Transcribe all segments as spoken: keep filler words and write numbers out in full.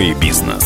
«Мой бизнес».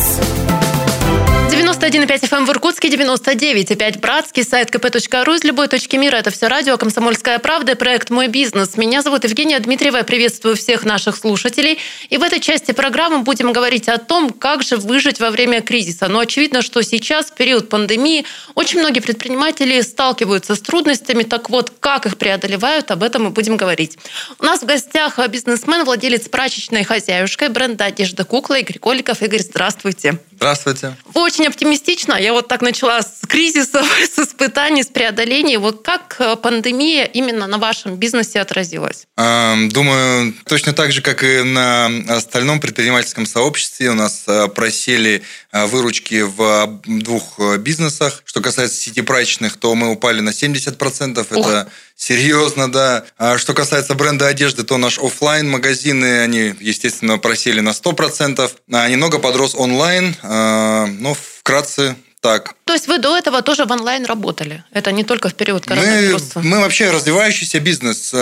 девяносто один и пять эф эм в Иркутске, девяносто девять и пять Братский, сайт ка пэ точка ру из любой точки мира. Это все радио «Комсомольская правда», проект «Мой бизнес». Меня зовут Евгения Дмитриева, я приветствую всех наших слушателей. И в этой части программы будем говорить о том, как же выжить во время кризиса. Но очевидно, что сейчас, в период пандемии, очень многие предприниматели сталкиваются с трудностями. Так вот, как их преодолевают, об этом мы будем говорить. У нас в гостях бизнесмен, владелец прачечной «Хозяюшкой», бренда «Одежда куклы» Игорь Голиков. Игорь, здравствуйте. Здравствуйте. Вы очень оптимистично. Я вот так начала с кризисов, с испытаний, с преодолений. Вот как пандемия именно на вашем бизнесе отразилась? Думаю, точно так же, как и на остальном предпринимательском сообществе. У нас просели выручки в двух бизнесах. Что касается сети прачечных, то мы упали на семьдесят процентов. Ох. Это серьезно, да. А что касается бренда одежды, то наш офлайн-магазины, они, естественно, просели на сто процентов. А немного подрос онлайн, но вкратце так. То есть вы до этого тоже в онлайн работали? Это не только в период коронавируса? Мы, мы вообще развивающийся бизнес.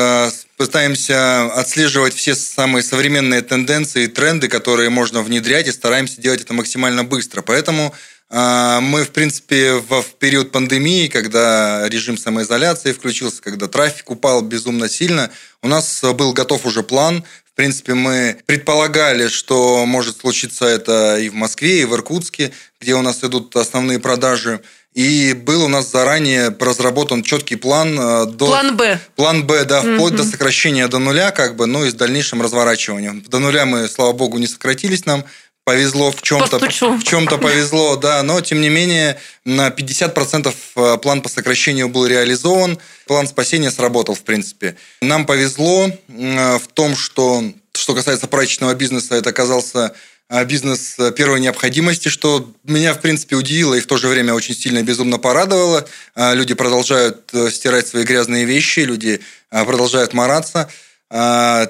Пытаемся отслеживать все самые современные тенденции и тренды, которые можно внедрять, и стараемся делать это максимально быстро. Поэтому мы, в принципе, в период пандемии, когда режим самоизоляции включился, когда трафик упал безумно сильно, у нас был готов уже план. В принципе, мы предполагали, что может случиться это и в Москве, и в Иркутске, где у нас идут основные продажи. И был у нас заранее разработан четкий план. До... План «Б». План «Б», да, вплоть mm-hmm. до сокращения до нуля, как бы, ну и с дальнейшим разворачиванием. До нуля мы, слава богу, не сократились нам. Повезло в чем-то, в чем-то повезло, да, но тем не менее на пятьдесят процентов план по сокращению был реализован, план спасения сработал, в принципе. Нам повезло в том, что, что касается прачечного бизнеса, это оказался бизнес первой необходимости, что меня, в принципе, удивило и в то же время очень сильно и безумно порадовало. Люди продолжают стирать свои грязные вещи, люди продолжают мараться.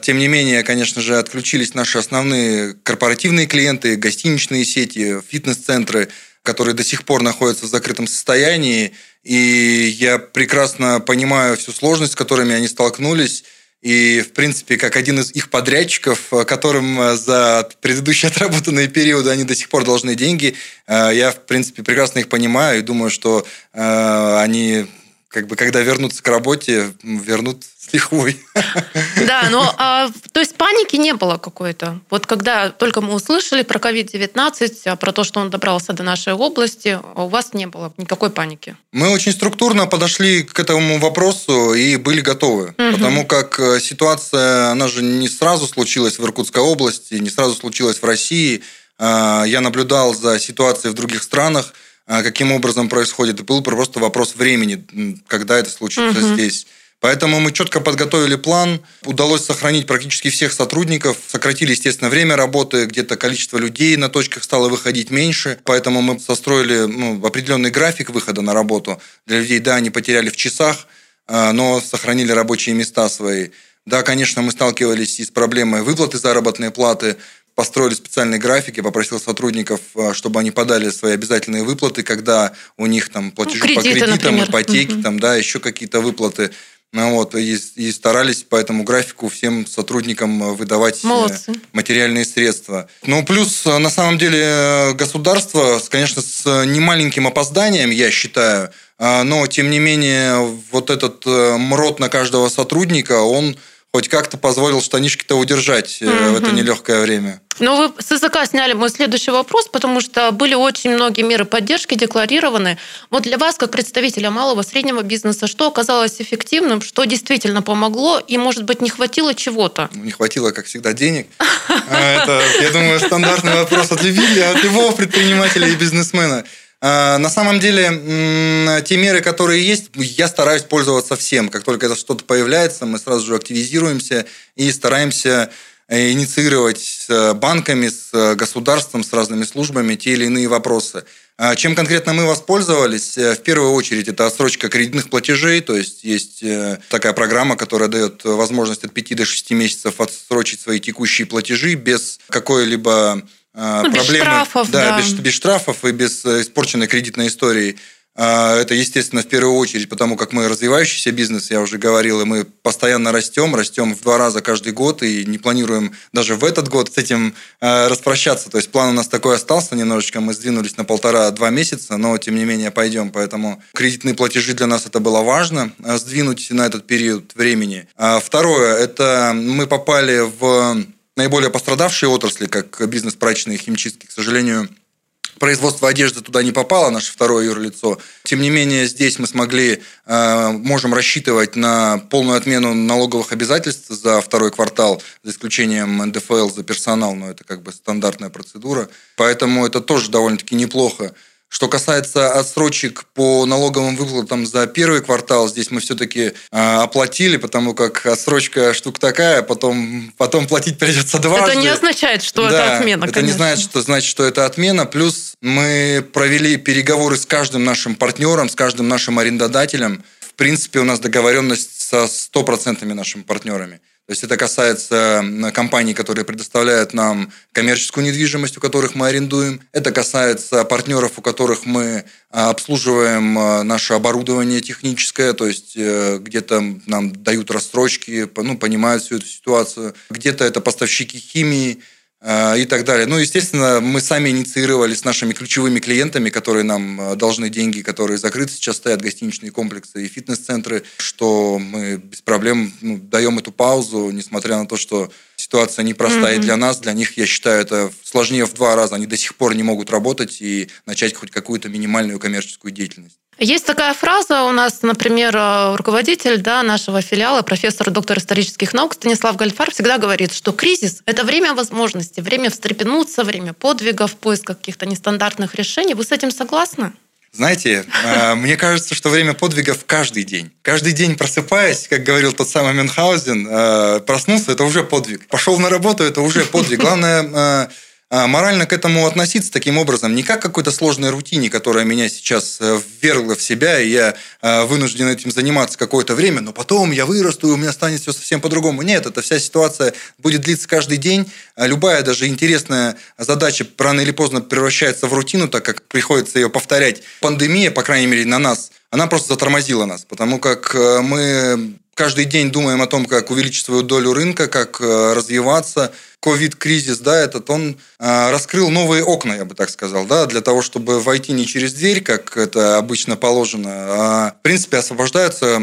Тем не менее, конечно же, отключились наши основные корпоративные клиенты, гостиничные сети, фитнес-центры, которые до сих пор находятся в закрытом состоянии. И я прекрасно понимаю всю сложность, с которыми они столкнулись. И, в принципе, как один из их подрядчиков, которым за предыдущие отработанные периоды они до сих пор должны деньги, я, в принципе, прекрасно их понимаю и думаю, что они... как бы, когда вернутся к работе, вернут с лихвой. Да, но а, то есть паники не было какой-то. Вот когда только мы услышали про ковид девятнадцать, про то, что он добрался до нашей области, у вас не было никакой паники? Мы очень структурно подошли к этому вопросу и были готовы. Угу. Потому как ситуация, она же не сразу случилась в Иркутской области, не сразу случилась в России. Я наблюдал за ситуацией в других странах, каким образом происходит, и был просто вопрос времени, когда это случится угу. здесь. Поэтому мы четко подготовили план, удалось сохранить практически всех сотрудников, сократили, естественно, время работы, где-то количество людей на точках стало выходить меньше, поэтому мы состроили ну, определенный график выхода на работу для людей. Да, они потеряли в часах, но сохранили рабочие места свои. Да, конечно, мы сталкивались и с проблемой выплаты заработной платы, построили специальные графики, попросил сотрудников, чтобы они подали свои обязательные выплаты, когда у них там платежи ну, кредиты, по кредитам, например. ипотеки, угу. там, да, еще какие-то выплаты. Ну, вот, и, и старались по этому графику всем сотрудникам выдавать Молодцы. материальные средства. Ну, плюс, на самом деле, государство, конечно, с немаленьким опозданием, я считаю, но, тем не менее, вот этот мрот на каждого сотрудника, он... хоть как-то позволил штанишки-то удержать mm-hmm. в это нелегкое время. Но вы с языка сняли мой следующий вопрос, потому что были очень многие меры поддержки декларированы. Вот для вас, как представителя малого, среднего бизнеса, что оказалось эффективным, что действительно помогло и, может быть, не хватило чего-то? Не хватило, как всегда, денег. Это, я думаю, стандартный вопрос от любого предпринимателя и бизнесмена. На самом деле, те меры, которые есть, я стараюсь пользоваться всем. Как только это что-то появляется, мы сразу же активизируемся и стараемся инициировать с банками, с государством, с разными службами те или иные вопросы. Чем конкретно мы воспользовались? В первую очередь, это отсрочка кредитных платежей. То есть, есть такая программа, которая дает возможность от пяти до шести месяцев отсрочить свои текущие платежи без какой-либо... Ну, проблемы, без штрафов, да, да. Без, без штрафов и без испорченной кредитной истории. Это, естественно, в первую очередь, потому как мы развивающийся бизнес, я уже говорил, и мы постоянно растем, растем в два раза каждый год, и не планируем даже в этот год с этим распрощаться. То есть план у нас такой остался немножечко, мы сдвинулись на полтора-два месяца, но, тем не менее, пойдем. Поэтому кредитные платежи для нас это было важно, сдвинуть на этот период времени. Второе, это мы попали в наиболее пострадавшие отрасли, как бизнес прачечной и химчистки, к сожалению, производство одежды туда не попало, наше второе юрлицо. Тем не менее, здесь мы смогли, э, можем рассчитывать на полную отмену налоговых обязательств за второй квартал, за исключением эн дэ эф эл за персонал, но это как бы стандартная процедура. Поэтому это тоже довольно-таки неплохо. Что касается отсрочек по налоговым выплатам за первый квартал, здесь мы все-таки оплатили, потому как отсрочка штука такая, потом, потом платить придется дважды. Это не означает, что да, это отмена, это конечно. Не значит, что значит, что это отмена. Плюс мы провели переговоры с каждым нашим партнером, с каждым нашим арендодателем. В принципе, у нас договоренность со сто процентов нашими партнерами. То есть это касается компаний, которые предоставляют нам коммерческую недвижимость, у которых мы арендуем. Это касается партнеров, у которых мы обслуживаем наше оборудование техническое. То есть где-то нам дают рассрочки, ну, понимают всю эту ситуацию. Где-то это поставщики химии и так далее. Ну, естественно, мы сами инициировали с нашими ключевыми клиентами, которые нам должны деньги, которые закрыты сейчас, стоят гостиничные комплексы и фитнес-центры, что мы без проблем ну, даем эту паузу, несмотря на то, что ситуация непростая mm-hmm. для нас, для них, я считаю, это сложнее в два раза. Они до сих пор не могут работать и начать хоть какую-то минимальную коммерческую деятельность. Есть такая фраза у нас, например, руководитель да, нашего филиала, профессор, доктор исторических наук Станислав Гальфарб всегда говорит, что кризис – это время возможностей, время встрепенуться, время подвигов, поиска каких-то нестандартных решений. Вы с этим согласны? Знаете, мне кажется, что время подвигов каждый день. Каждый день просыпаясь, как говорил тот самый Мюнхгаузен, проснулся – это уже подвиг. Пошел на работу – это уже подвиг. Главное – морально к этому относиться таким образом, не как к какой-то сложной рутине, которая меня сейчас ввергла в себя, и я вынужден этим заниматься какое-то время, но потом я вырасту, и у меня станет все совсем по-другому. Нет, эта вся ситуация будет длиться каждый день. Любая даже интересная задача рано или поздно превращается в рутину, так как приходится ее повторять. Пандемия, по крайней мере, на нас, она просто затормозила нас, потому как мы каждый день думаем о том, как увеличить свою долю рынка, как развиваться. Ковид-кризис, да, этот он раскрыл новые окна, я бы так сказал, да, для того, чтобы войти не через дверь, как это обычно положено, а, в принципе, освобождаются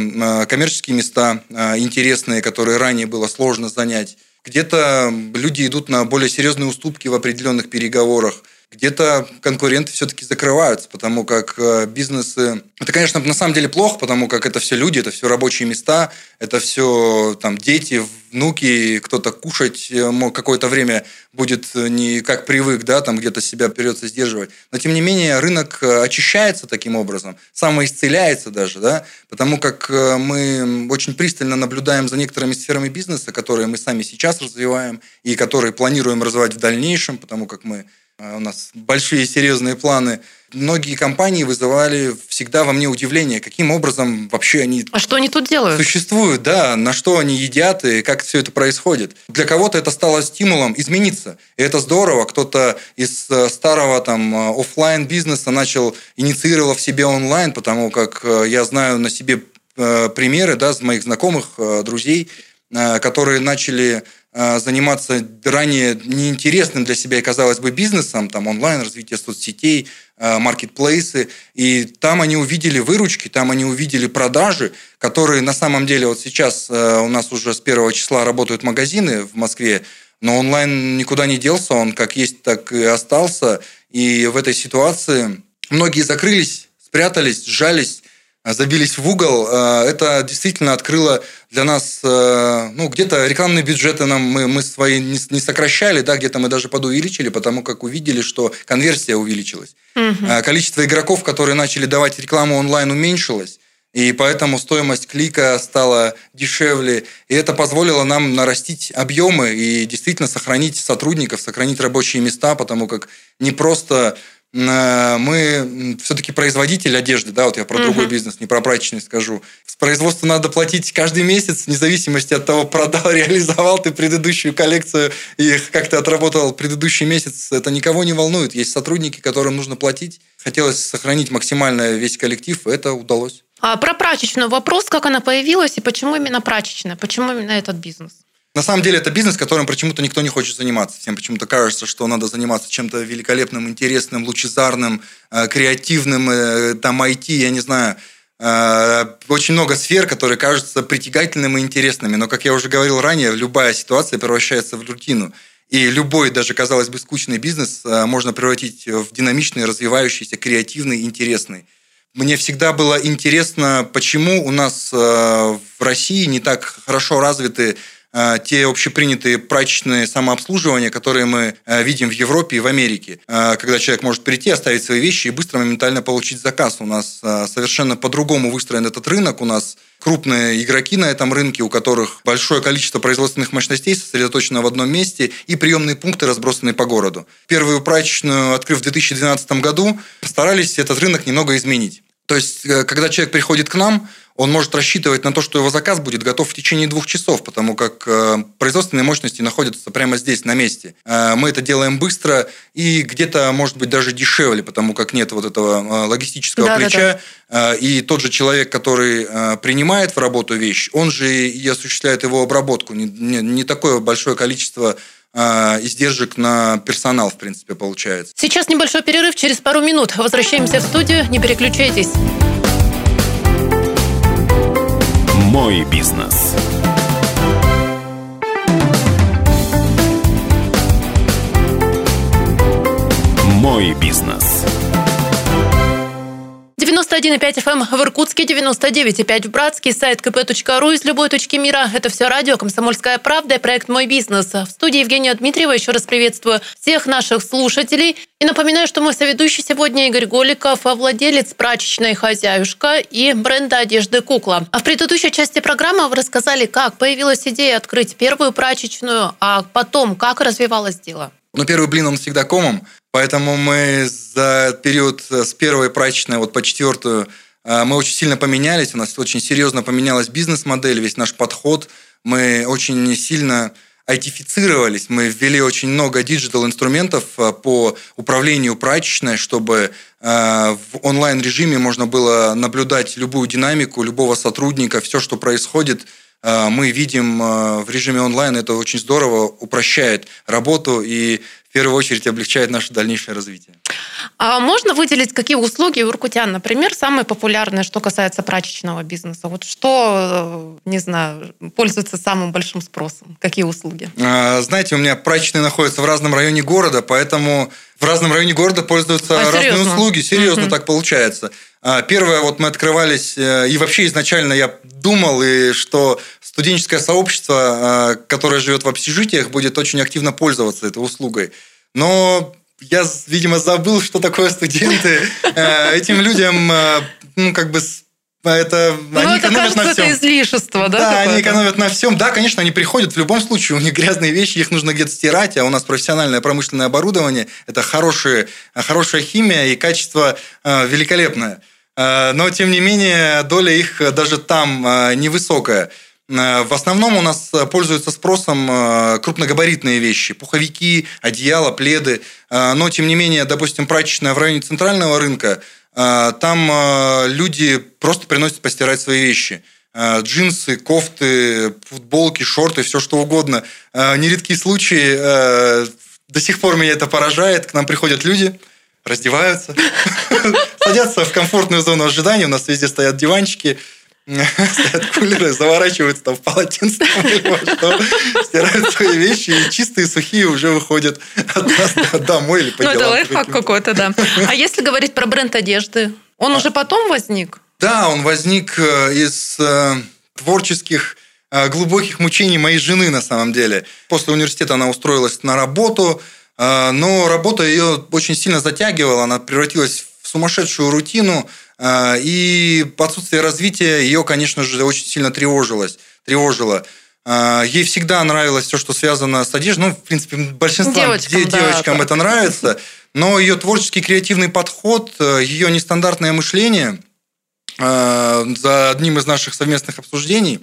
коммерческие места интересные, которые ранее было сложно занять. Где-то люди идут на более серьезные уступки в определенных переговорах, где-то конкуренты все-таки закрываются, потому как бизнесы... Это, конечно, на самом деле плохо, потому как это все люди, это все рабочие места, это все там, дети, внуки, кто-то кушать какое-то время будет не как привык, да, там где-то себя придется сдерживать. Но, тем не менее, рынок очищается таким образом, самоисцеляется даже, да, потому как мы очень пристально наблюдаем за некоторыми сферами бизнеса, которые мы сами сейчас развиваем и которые планируем развивать в дальнейшем, потому как мы... У нас большие серьезные планы. Многие компании вызывали всегда во мне удивление, каким образом вообще они, а что они тут делают? Существуют, да, на что они едят и как все это происходит. Для кого-то это стало стимулом измениться, и это здорово. Кто-то из старого там офлайн бизнеса начал инициировал в себе онлайн, потому как я знаю на себе примеры, да, с моих знакомых, друзей, которые начали заниматься ранее неинтересным для себя, казалось бы, бизнесом, там онлайн, развитие соцсетей, маркетплейсы, и там они увидели выручки, там они увидели продажи, которые на самом деле вот сейчас у нас уже с первого числа работают магазины в Москве, но онлайн никуда не делся, он как есть, так и остался, и в этой ситуации многие закрылись, спрятались, сжались, забились в угол, это действительно открыло для нас, ну, где-то рекламные бюджеты нам мы, мы свои не сокращали, да, где-то мы даже подувеличили, потому как увидели, что конверсия увеличилась. Угу. Количество игроков, которые начали давать рекламу онлайн, уменьшилось, и поэтому стоимость клика стала дешевле, и это позволило нам нарастить объемы и действительно сохранить сотрудников, сохранить рабочие места, потому как не просто... мы все-таки производитель одежды, да, вот я про uh-huh. другой бизнес, не про прачечный скажу. С производства надо платить каждый месяц, вне зависимости от того, продал, реализовал ты предыдущую коллекцию и как ты отработал предыдущий месяц, это никого не волнует. Есть сотрудники, которым нужно платить. Хотелось сохранить максимально весь коллектив, это удалось. А про прачечную вопрос, как она появилась и почему именно прачечная, почему именно этот бизнес? На самом деле это бизнес, которым почему-то никто не хочет заниматься. Всем почему-то кажется, что надо заниматься чем-то великолепным, интересным, лучезарным, креативным, там ай ти, я не знаю. Очень много сфер, которые кажутся притягательными и интересными. Но, как я уже говорил ранее, любая ситуация превращается в рутину. И любой, даже, казалось бы, скучный бизнес можно превратить в динамичный, развивающийся, креативный, интересный. Мне всегда было интересно, почему у нас в России не так хорошо развиты те общепринятые прачечные самообслуживания, которые мы видим в Европе и в Америке. Когда человек может прийти, оставить свои вещи и быстро моментально получить заказ. У нас совершенно по-другому выстроен этот рынок. У нас крупные игроки на этом рынке, у которых большое количество производственных мощностей сосредоточено в одном месте и приемные пункты разбросаны по городу. Первую прачечную, открыв в две тысячи двенадцатом году, постарались этот рынок немного изменить. То есть, когда человек приходит к нам, он может рассчитывать на то, что его заказ будет готов в течение двух часов, потому как производственные мощности находятся прямо здесь, на месте. Мы это делаем быстро и где-то, может быть, даже дешевле, потому как нет вот этого логистического да, плеча. Да, да. И тот же человек, который принимает в работу вещь, он же и осуществляет его обработку. Не, не, не такое большое количество издержек на персонал, в принципе, получается. Сейчас небольшой перерыв, через пару минут возвращаемся в студию, не переключайтесь. Мой бизнес. Мой бизнес. девяносто один и пять эф эм в Иркутске, девяносто девять и пять в Братске, сайт ка пэ точка ру из любой точки мира. Это все радио «Комсомольская правда» и проект «Мой бизнес». В студии Евгения Дмитриева. Еще раз приветствую всех наших слушателей. И напоминаю, что мой соведущий сегодня Игорь Голиков, владелец прачечной «Хозяюшка» и бренда одежды «Кукла». А в предыдущей части программы вы рассказали, как появилась идея открыть первую прачечную, а потом как развивалось дело. Но первый блин, он всегда комом, поэтому мы за период с первой прачечной вот по четвертую мы очень сильно поменялись, у нас очень серьезно поменялась бизнес-модель, весь наш подход, мы очень сильно айтифицировались, мы ввели очень много диджитал-инструментов по управлению прачечной, чтобы в онлайн-режиме можно было наблюдать любую динамику, любого сотрудника, все, что происходит. Мы видим в режиме онлайн, это очень здорово упрощает работу и в первую очередь облегчает наше дальнейшее развитие. А можно выделить, какие услуги у иркутян, например, самые популярные, что касается прачечного бизнеса? Вот что, не знаю, пользуется самым большим спросом? Какие услуги? Знаете, у меня прачечные находятся в разном районе города, поэтому в разном районе города пользуются а, разные серьезно? услуги. Серьезно mm-hmm. так получается. Первое, вот мы открывались, и вообще изначально я думал, и что студенческое сообщество, которое живет в общежитиях, будет очень активно пользоваться этой услугой. Но я, видимо, забыл, что такое студенты. Этим людям, ну, как бы... Это, ну, они это экономят кажется, на всем. Это излишество, да? Да, они экономят на всем. Да, конечно, они приходят в любом случае, у них грязные вещи, их нужно где-то стирать, а у нас профессиональное промышленное оборудование – это хорошие, хорошая химия и качество э, великолепное. Э, но, тем не менее, доля их даже там э, невысокая. Э, в основном у нас пользуются спросом э, крупногабаритные вещи – пуховики, одеяла, пледы. Э, но, тем не менее, допустим, прачечная в районе центрального рынка – там люди просто приносят постирать свои вещи. Джинсы, кофты, футболки, шорты, все что угодно. Нередкие случаи, до сих пор меня это поражает. К нам приходят люди, раздеваются, садятся в комфортную зону ожидания. У нас везде стоят диванчики, стоят кулеры, заворачиваются там в полотенце, стирают свои вещи, и чистые, сухие уже выходят от нас домой или по делам. Ну, это лайфхак какой-то, да. А если говорить про бренд одежды, он уже потом возник? Да, он возник из творческих, глубоких мучений моей жены, на самом деле. После университета она устроилась на работу, но работа ее очень сильно затягивала, она превратилась в сумасшедшую рутину, и отсутствие развития ее, конечно же, очень сильно тревожилось, тревожило. Ей всегда нравилось все, что связано с одеждой. Ну, в принципе, большинству девочкам, де- девочкам да, это да. нравится. Но ее творческий креативный подход, ее нестандартное мышление за одним из наших совместных обсуждений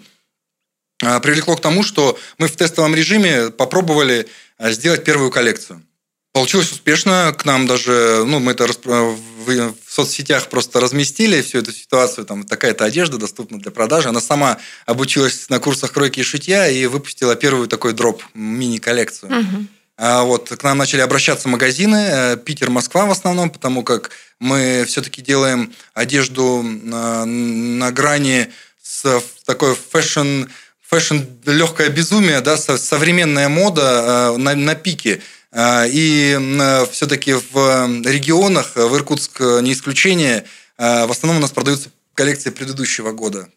привлекло к тому, что мы в тестовом режиме попробовали сделать первую коллекцию. Получилось успешно. К нам даже, ну, мы это в соцсетях просто разместили всю эту ситуацию. Там такая-то одежда доступна для продажи. Она сама обучилась на курсах кройки и шитья и выпустила первую такой дроп, мини-коллекцию. Угу. А вот к нам начали обращаться магазины. Питер, Москва в основном, потому как мы все-таки делаем одежду на, на грани с такой фэшн, фэшн легкое безумие, да, современная мода на, на пике. И все-таки в регионах, в Иркутск не исключение, в основном у нас продаются коллекции предыдущего года.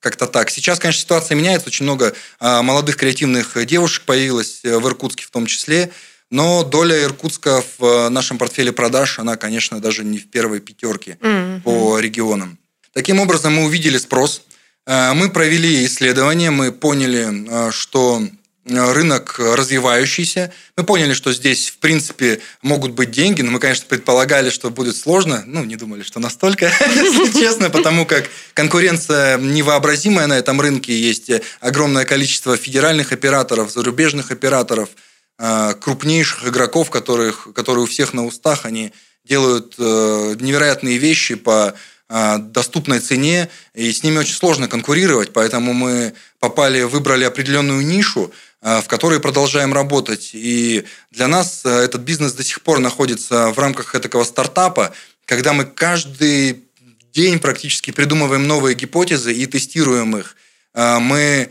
Как-то так. Сейчас, конечно, ситуация меняется. Очень много молодых креативных девушек появилось в Иркутске в том числе. Но доля Иркутска в нашем портфеле продаж, она, конечно, даже не в первой пятерке mm-hmm. по регионам. Таким образом, мы увидели спрос. Мы провели исследование, мы поняли, что... рынок развивающийся. Мы поняли, что здесь, в принципе, могут быть деньги, но мы, конечно, предполагали, что будет сложно. Ну, не думали, что настолько, если честно, потому как конкуренция невообразимая на этом рынке. Есть огромное количество федеральных операторов, зарубежных операторов, крупнейших игроков, которых, которые у всех на устах. Они делают невероятные вещи по доступной цене, и с ними очень сложно конкурировать. Поэтому мы попали, выбрали определенную нишу, в которой продолжаем работать. И для нас этот бизнес до сих пор находится в рамках этакого стартапа, когда мы каждый день практически придумываем новые гипотезы и тестируем их. Мы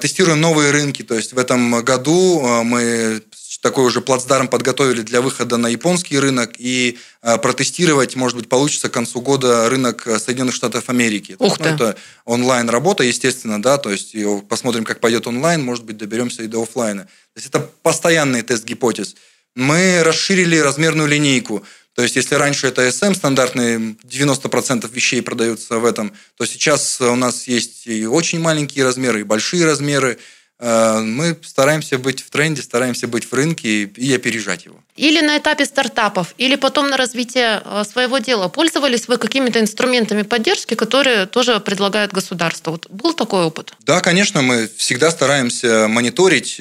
тестируем новые рынки. То есть в этом году мы такой уже плацдарм подготовили для выхода на японский рынок, и протестировать, может быть, получится к концу года рынок Соединенных Штатов Америки. Ух ты. Ну, это онлайн-работа, естественно, да, то есть посмотрим, как пойдет онлайн, может быть, доберемся и до офлайна. То есть это постоянный тест гипотез. Мы расширили размерную линейку. То есть если раньше это эс эм, стандартные девяносто процентов вещей продаются в этом, то сейчас у нас есть и очень маленькие размеры, и большие размеры. Мы стараемся быть в тренде, стараемся быть в рынке и опережать его. Или на этапе стартапов, или потом на развитие своего дела. Пользовались вы какими-то инструментами поддержки, которые тоже предлагает государство? Вот был такой опыт? Да, конечно, мы всегда стараемся мониторить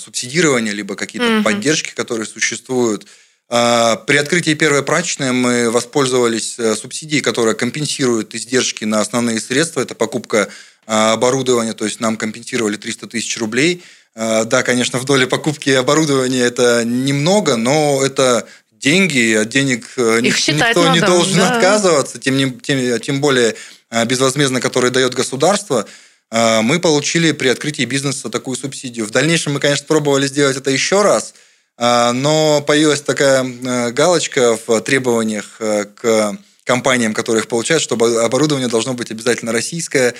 субсидирование, либо какие-то mm-hmm. поддержки, которые существуют. При открытии первой прачечной мы воспользовались субсидией, которая компенсирует издержки на основные средства. Это покупка оборудования, то есть нам компенсировали триста тысяч рублей. Да, конечно, в доле покупки оборудования это немного, но это деньги, от денег Их никто надо, не должен да. отказываться, тем, не, тем, тем более безвозмездно, которые дает государство. Мы получили при открытии бизнеса такую субсидию. В дальнейшем мы, конечно, пробовали сделать это еще раз, но появилась такая галочка в требованиях к компаниям, которые их получают, чтобы оборудование должно быть обязательно российское.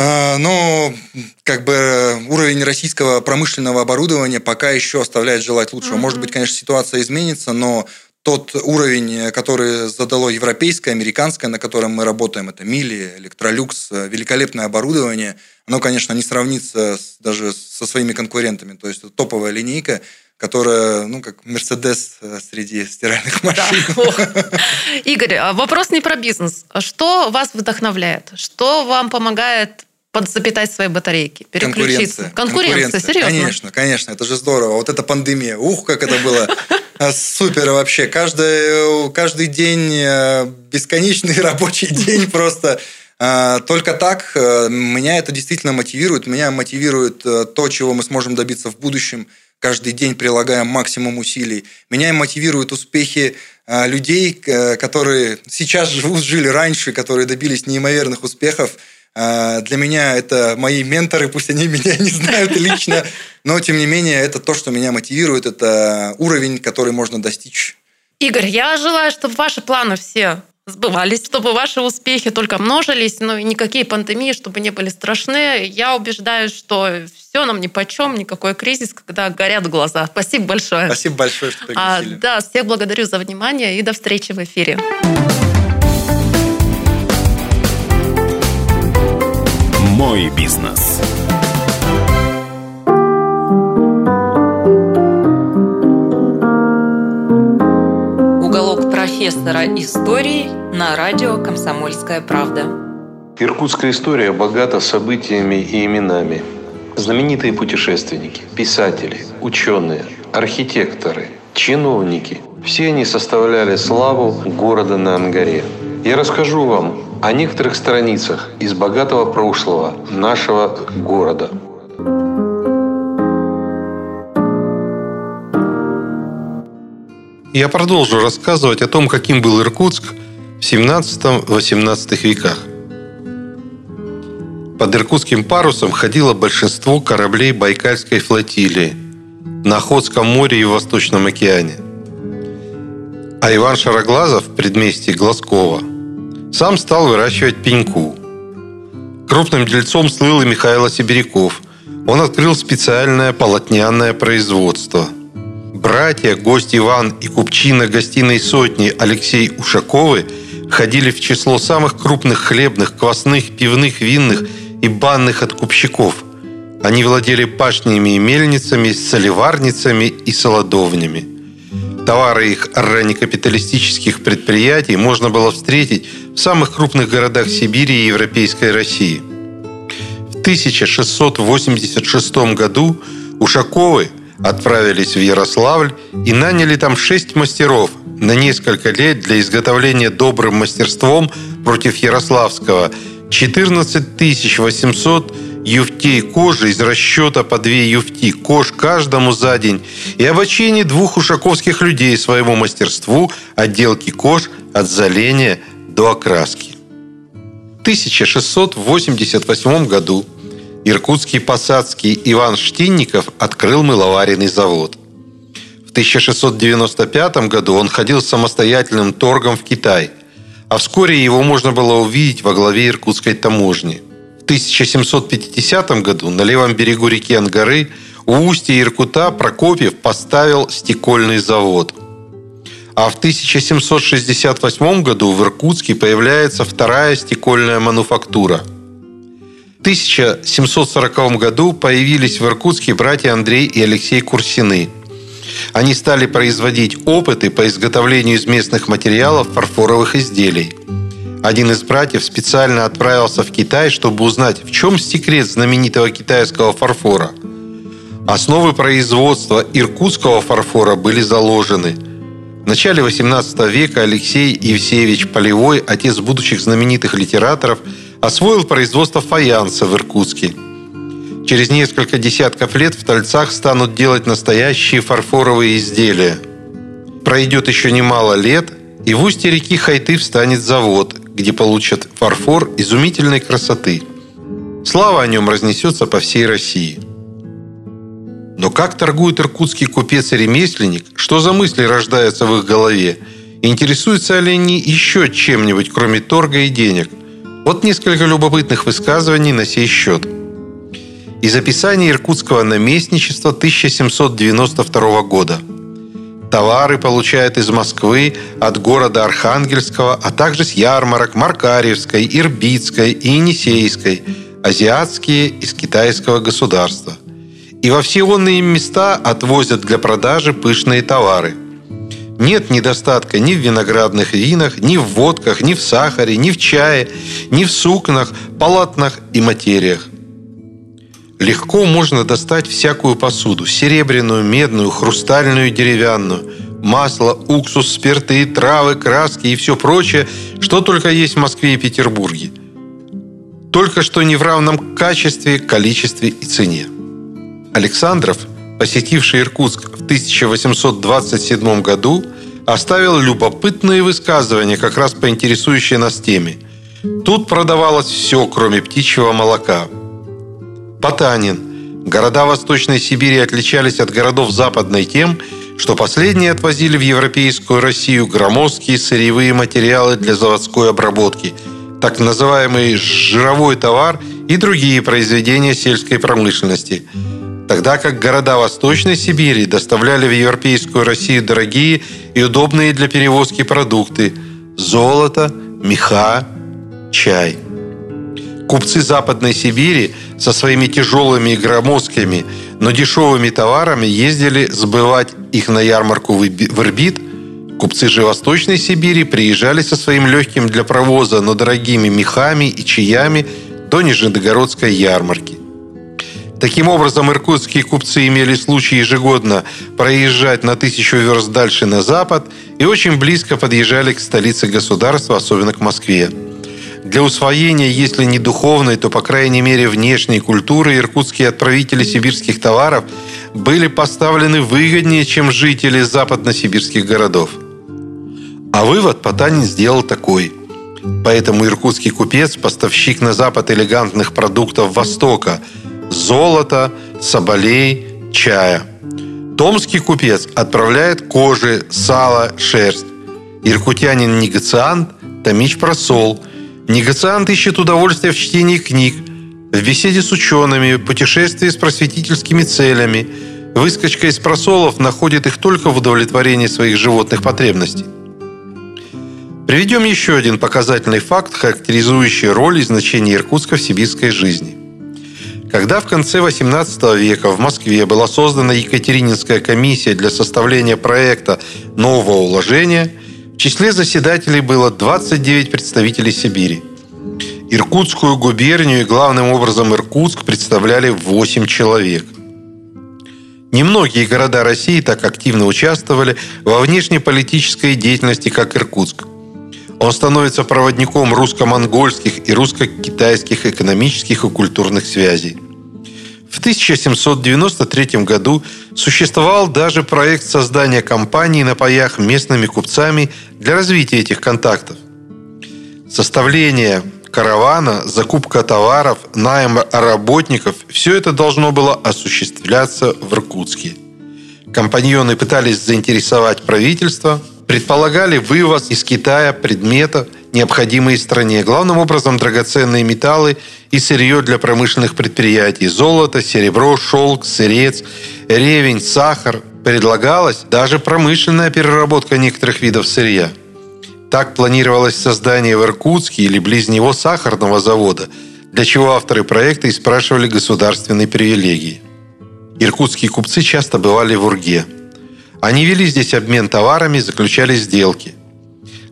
Но как бы уровень российского промышленного оборудования пока еще оставляет желать лучшего. Mm-hmm. Может быть, конечно, ситуация изменится, но тот уровень, который задало европейское, американское, на котором мы работаем, это Mili, Electrolux, великолепное оборудование, оно, конечно, не сравнится с, даже со своими конкурентами. То есть топовая линейка, которая, ну, как Мерседес среди стиральных машин. Да. Игорь, вопрос не про бизнес. Что вас вдохновляет? Что вам помогает подзапитать свои батарейки, переключиться? Конкуренция. Конкуренция, серьезно? Конечно, конечно, это же здорово. Вот эта пандемия, ух, как это было супер вообще. Каждый, каждый день, бесконечный рабочий день просто. Только так меня это действительно мотивирует. Меня мотивирует то, чего мы сможем добиться в будущем. Каждый день прилагаем максимум усилий. Меня мотивируют успехи людей, которые сейчас живут, жили раньше, которые добились неимоверных успехов. Для меня это мои менторы, пусть они меня не знают лично, но, тем не менее, это то, что меня мотивирует, это уровень, который можно достичь. Игорь, я желаю, чтобы ваши планы все сбывались, чтобы ваши успехи только множились, но и никакие пандемии, чтобы не были страшны. Я убеждаюсь, что все нам нипочем, никакой кризис, когда горят глаза. Спасибо большое. Спасибо большое, что пригласили. А, да, всех благодарю за внимание и до встречи в эфире. Мой бизнес. профессора истории на радио «Комсомольская правда». Иркутская история богата событиями и именами. Знаменитые путешественники, писатели, ученые, архитекторы, чиновники – все они составляли славу города на Ангаре. Я расскажу вам о некоторых страницах из богатого прошлого нашего города. Я продолжу рассказывать о том, каким был Иркутск в семнадцатом-восемнадцатом веках. Под иркутским парусом ходило большинство кораблей Байкальской флотилии на Охотском море и в Восточном океане. А Иван Шароглазов в предместье Глазкова сам стал выращивать пеньку. Крупным дельцом слыл и Михаил Сибиряков. Он открыл специальное полотняное производство. Братья, гость Иван и купчина гостиной сотни Алексей Ушаковы входили в число самых крупных хлебных, квасных, пивных, винных и банных откупщиков. Они владели пашнями и мельницами, солеварницами и солодовнями. Товары их раннекапиталистических предприятий можно было встретить в самых крупных городах Сибири и Европейской России. В тысяча шестьсот восемьдесят шестом году Ушаковы отправились в Ярославль и наняли там шесть мастеров на несколько лет для изготовления добрым мастерством против ярославского четырнадцать тысяч восемьсот юфтей кожи из расчета по две юфти кож каждому за день и обучение двух ушаковских людей своему мастерству отделки кож от заления до окраски. В тысяча шестьсот восемьдесят восьмом году иркутский посадский Иван Штинников открыл мыловаренный завод. В тысяча шестьсот девяносто пятом году он ходил с самостоятельным торгом в Китай, а вскоре его можно было увидеть во главе иркутской таможни. В тысяча семьсот пятидесятом году на левом берегу реки Ангары у устья Иркута Прокопьев поставил стекольный завод. А в тысяча семьсот шестьдесят восьмом году в Иркутске появляется вторая стекольная мануфактура. В тысяча семьсот сороковом году появились в Иркутске братья Андрей и Алексей Курсины. Они стали производить опыты по изготовлению из местных материалов фарфоровых изделий. Один из братьев специально отправился в Китай, чтобы узнать, в чем секрет знаменитого китайского фарфора. Основы производства иркутского фарфора были заложены. В начале восемнадцатого века Алексей Евсеевич Полевой, отец будущих знаменитых литераторов, освоил производство фаянса в Иркутске. Через несколько десятков лет в Тольцах станут делать настоящие фарфоровые изделия. Пройдет еще немало лет, и в устье реки Хайты встанет завод, где получат фарфор изумительной красоты. Слава о нем разнесется по всей России. Но как торгует иркутский купец и ремесленник, что за мысли рождаются в их голове? Интересуются ли они еще чем-нибудь, кроме торга и денег? Вот несколько любопытных высказываний на сей счет. Из описания иркутского наместничества тысяча семьсот девяносто второго года. Товары получают из Москвы, от города Архангельского, а также с ярмарок Маркаревской, Ирбитской и Енисейской, азиатские из китайского государства. И во все онные места отвозят для продажи пышные товары. Нет недостатка ни в виноградных винах, ни в водках, ни в сахаре, ни в чае, ни в сукнах, полотнах и материях. Легко можно достать всякую посуду – серебряную, медную, хрустальную, деревянную, масло, уксус, спирты, травы, краски и все прочее, что только есть в Москве и Петербурге. Только что не в равном качестве, количестве и цене. Александров, посетивший Иркутск в тысяча восемьсот двадцать седьмом году, оставил любопытные высказывания, как раз по интересующей нас теме. Тут продавалось все, кроме птичьего молока. Потанин. Города Восточной Сибири отличались от городов Западной тем, что последние отвозили в Европейскую Россию громоздкие сырьевые материалы для заводской обработки, так называемый жировой товар и другие произведения сельской промышленности. Тогда как города Восточной Сибири доставляли в Европейскую Россию дорогие и удобные для перевозки продукты – золото, меха, чай. Купцы Западной Сибири со своими тяжелыми и громоздкими, но дешевыми товарами ездили сбывать их на ярмарку в Ирбит, Купцы же Восточной Сибири приезжали со своим легким для провоза, но дорогими мехами и чаями до Нижегородской ярмарки. Таким образом, иркутские купцы имели случай ежегодно проезжать на тысячу верст дальше на запад и очень близко подъезжали к столице государства, особенно к Москве. Для усвоения, если не духовной, то, по крайней мере, внешней культуры иркутские отправители сибирских товаров были поставлены выгоднее, чем жители западносибирских городов. А вывод Потанин сделал такой. Поэтому иркутский купец – поставщик на запад элегантных продуктов Востока – золота, соболей, чая. Томский купец отправляет кожи, сало, шерсть. Иркутянин – негациант, томич – просол. Негациант ищет удовольствие в чтении книг, в беседе с учеными, путешествии с просветительскими целями. Выскочка из просолов находит их только в удовлетворении своих животных потребностей. Приведем еще один показательный факт, характеризующий роль и значение Иркутска в сибирской жизни. Когда в конце восемнадцатого века в Москве была создана Екатерининская комиссия для составления проекта нового уложения, в числе заседателей было двадцать девять представителей Сибири. Иркутскую губернию и, главным образом, Иркутск представляли восемь человек. Немногие города России так активно участвовали во внешнеполитической деятельности, как Иркутск. Он становится проводником русско-монгольских и русско-китайских экономических и культурных связей. В тысяча семьсот девяносто третьем году существовал даже проект создания компаний на паях местными купцами для развития этих контактов. Составление каравана, закупка товаров, найм работников – все это должно было осуществляться в Иркутске. Компаньоны пытались заинтересовать правительство, предполагали вывоз из Китая предметов, необходимые стране, главным образом драгоценные металлы и сырье для промышленных предприятий – золото, серебро, шелк, сырец, ревень, сахар. Предлагалась даже промышленная переработка некоторых видов сырья. Так планировалось создание в Иркутске или близ него сахарного завода, для чего авторы проекта и спрашивали государственные привилегии. Иркутские купцы часто бывали в Урге. Они вели здесь обмен товарами, заключали сделки.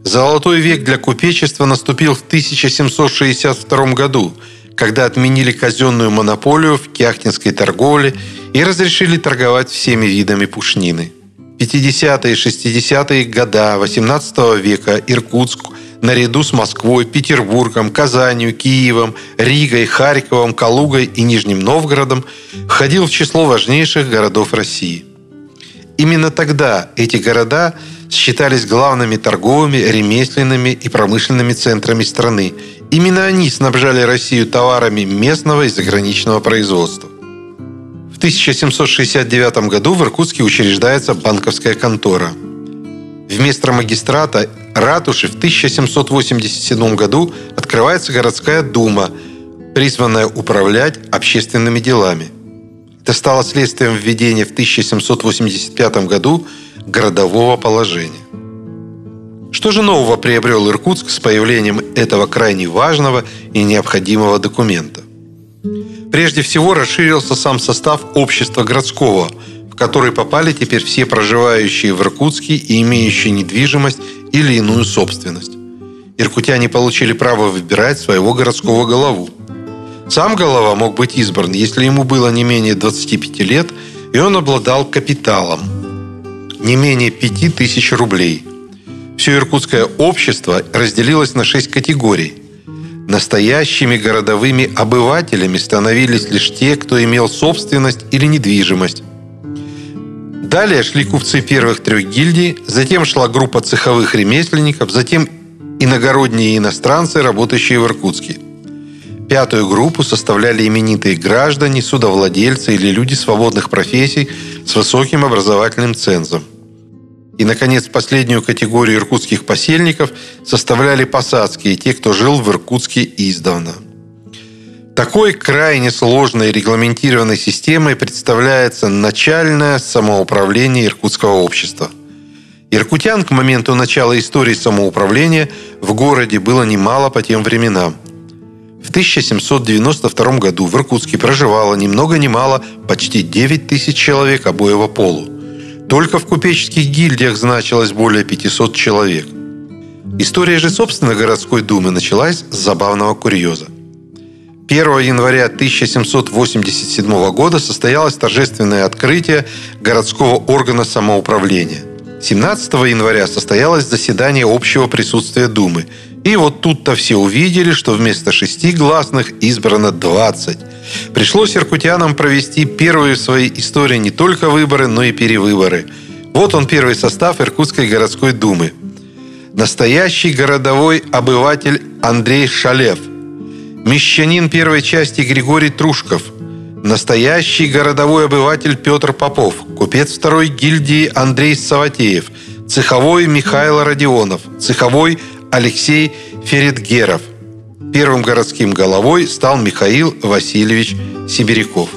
Золотой век для купечества наступил в тысяча семьсот шестьдесят втором году, когда отменили казенную монополию в кяхтинской торговле и разрешили торговать всеми видами пушнины. В пятидесятые и шестидесятые года восемнадцатого века Иркутск, наряду с Москвой, Петербургом, Казанью, Киевом, Ригой, Харьковом, Калугой и Нижним Новгородом входил в число важнейших городов России. Именно тогда эти города считались главными торговыми, ремесленными и промышленными центрами страны. Именно они снабжали Россию товарами местного и заграничного производства. В тысяча семьсот шестьдесят девятом году в Иркутске учреждается банковская контора. Вместо магистрата ратуши в тысяча семьсот восемьдесят седьмом году открывается городская дума, призванная управлять общественными делами. Это стало следствием введения в тысяча семьсот восемьдесят пятом году городового положения. Что же нового приобрел Иркутск с появлением этого крайне важного и необходимого документа? Прежде всего, расширился сам состав общества городского, в который попали теперь все проживающие в Иркутске и имеющие недвижимость или иную собственность. Иркутяне получили право выбирать своего городского голову. Сам голова мог быть избран, если ему было не менее двадцати пяти лет, и он обладал капиталом – не менее пяти тысяч рублей. Все иркутское общество разделилось на шесть категорий. Настоящими городовыми обывателями становились лишь те, кто имел собственность или недвижимость. Далее шли купцы первых трех гильдий, затем шла группа цеховых ремесленников, затем иногородние и иностранцы, работающие в Иркутске. Пятую группу составляли именитые граждане, судовладельцы или люди свободных профессий с высоким образовательным цензом. И, наконец, последнюю категорию иркутских посельников составляли посадские, те, кто жил в Иркутске издавна. Такой крайне сложной и регламентированной системой представляется начальное самоуправление иркутского общества. Иркутян к моменту начала истории самоуправления в городе было немало по тем временам. В тысяча семьсот девяносто втором году в Иркутске проживало ни много ни мало почти девять тысяч человек обоего полу. Только в купеческих гильдиях значилось более пятисот человек. История же собственной городской думы началась с забавного курьеза. первого января тысяча семьсот восемьдесят седьмого года состоялось торжественное открытие городского органа самоуправления. семнадцатого января состоялось заседание общего присутствия Думы. И вот тут-то все увидели, что вместо шести гласных избрано двадцать. Пришлось иркутянам провести первые в своей истории не только выборы, но и перевыборы. Вот он, первый состав Иркутской городской думы. Настоящий городовой обыватель Андрей Шалев. Мещанин первой части Григорий Трушков. Настоящий городовой обыватель Петр Попов. Купец второй гильдии Андрей Саватеев. Цеховой Михаил Родионов. Цеховой Алексей Фередгеров. Первым городским головой стал Михаил Васильевич Сибиряков.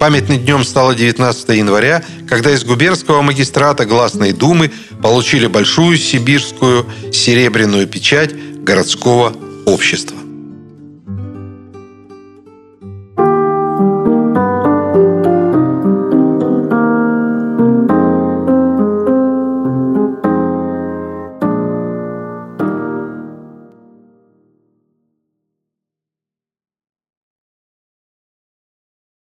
Памятным днем стало девятнадцатого января, когда из губернского магистрата Гласной Думы получили большую сибирскую серебряную печать городского общества.